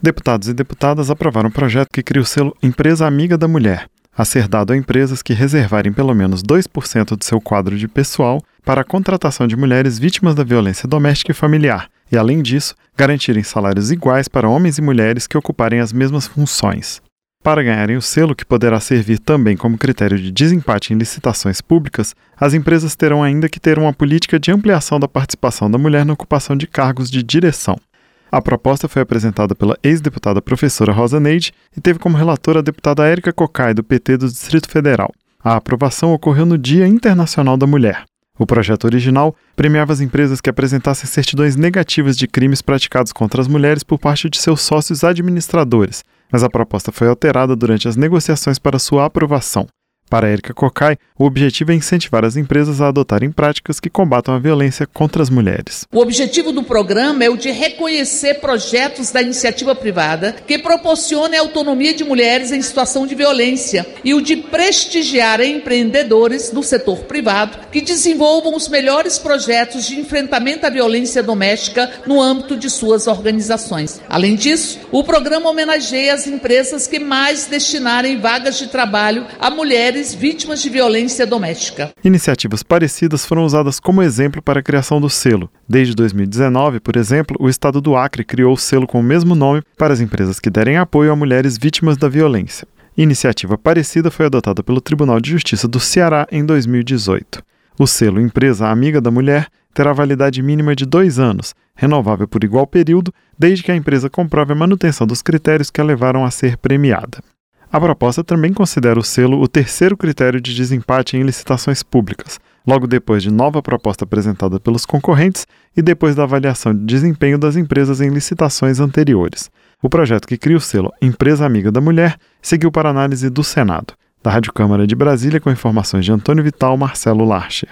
Deputados e deputadas aprovaram um projeto que cria o selo Empresa Amiga da Mulher, a ser dado a empresas que reservarem pelo menos 2% do seu quadro de pessoal para a contratação de mulheres vítimas da violência doméstica e familiar, e, além disso, garantirem salários iguais para homens e mulheres que ocuparem as mesmas funções. Para ganharem o selo, que poderá servir também como critério de desempate em licitações públicas, as empresas terão ainda que ter uma política de ampliação da participação da mulher na ocupação de cargos de direção. A proposta foi apresentada pela ex-deputada professora Rosa Neide e teve como relatora a deputada Érica Kokay, do PT do Distrito Federal. A aprovação ocorreu no Dia Internacional da Mulher. O projeto original premiava as empresas que apresentassem certidões negativas de crimes praticados contra as mulheres por parte de seus sócios administradores, mas a proposta foi alterada durante as negociações para sua aprovação. Para Érica Kokay, o objetivo é incentivar as empresas a adotarem práticas que combatam a violência contra as mulheres. O objetivo do programa é o de reconhecer projetos da iniciativa privada que proporcionem a autonomia de mulheres em situação de violência e o de prestigiar empreendedores do setor privado que desenvolvam os melhores projetos de enfrentamento à violência doméstica no âmbito de suas organizações. Além disso, o programa homenageia as empresas que mais destinarem vagas de trabalho a mulheres vítimas de violência doméstica. Iniciativas parecidas foram usadas como exemplo para a criação do selo. Desde 2019, por exemplo, o estado do Acre criou o selo com o mesmo nome para as empresas que derem apoio a mulheres vítimas da violência. Iniciativa parecida foi adotada pelo Tribunal de Justiça do Ceará em 2018. O selo Empresa Amiga da Mulher terá validade mínima de 2 anos, renovável por igual período, desde que a empresa comprove a manutenção dos critérios que a levaram a ser premiada. A proposta também considera o selo o terceiro critério de desempate em licitações públicas, logo depois de nova proposta apresentada pelos concorrentes e depois da avaliação de desempenho das empresas em licitações anteriores. O projeto que cria o selo Empresa Amiga da Mulher seguiu para análise do Senado. Da Rádio Câmara de Brasília, com informações de Antônio Vital, Marcelo Larcher.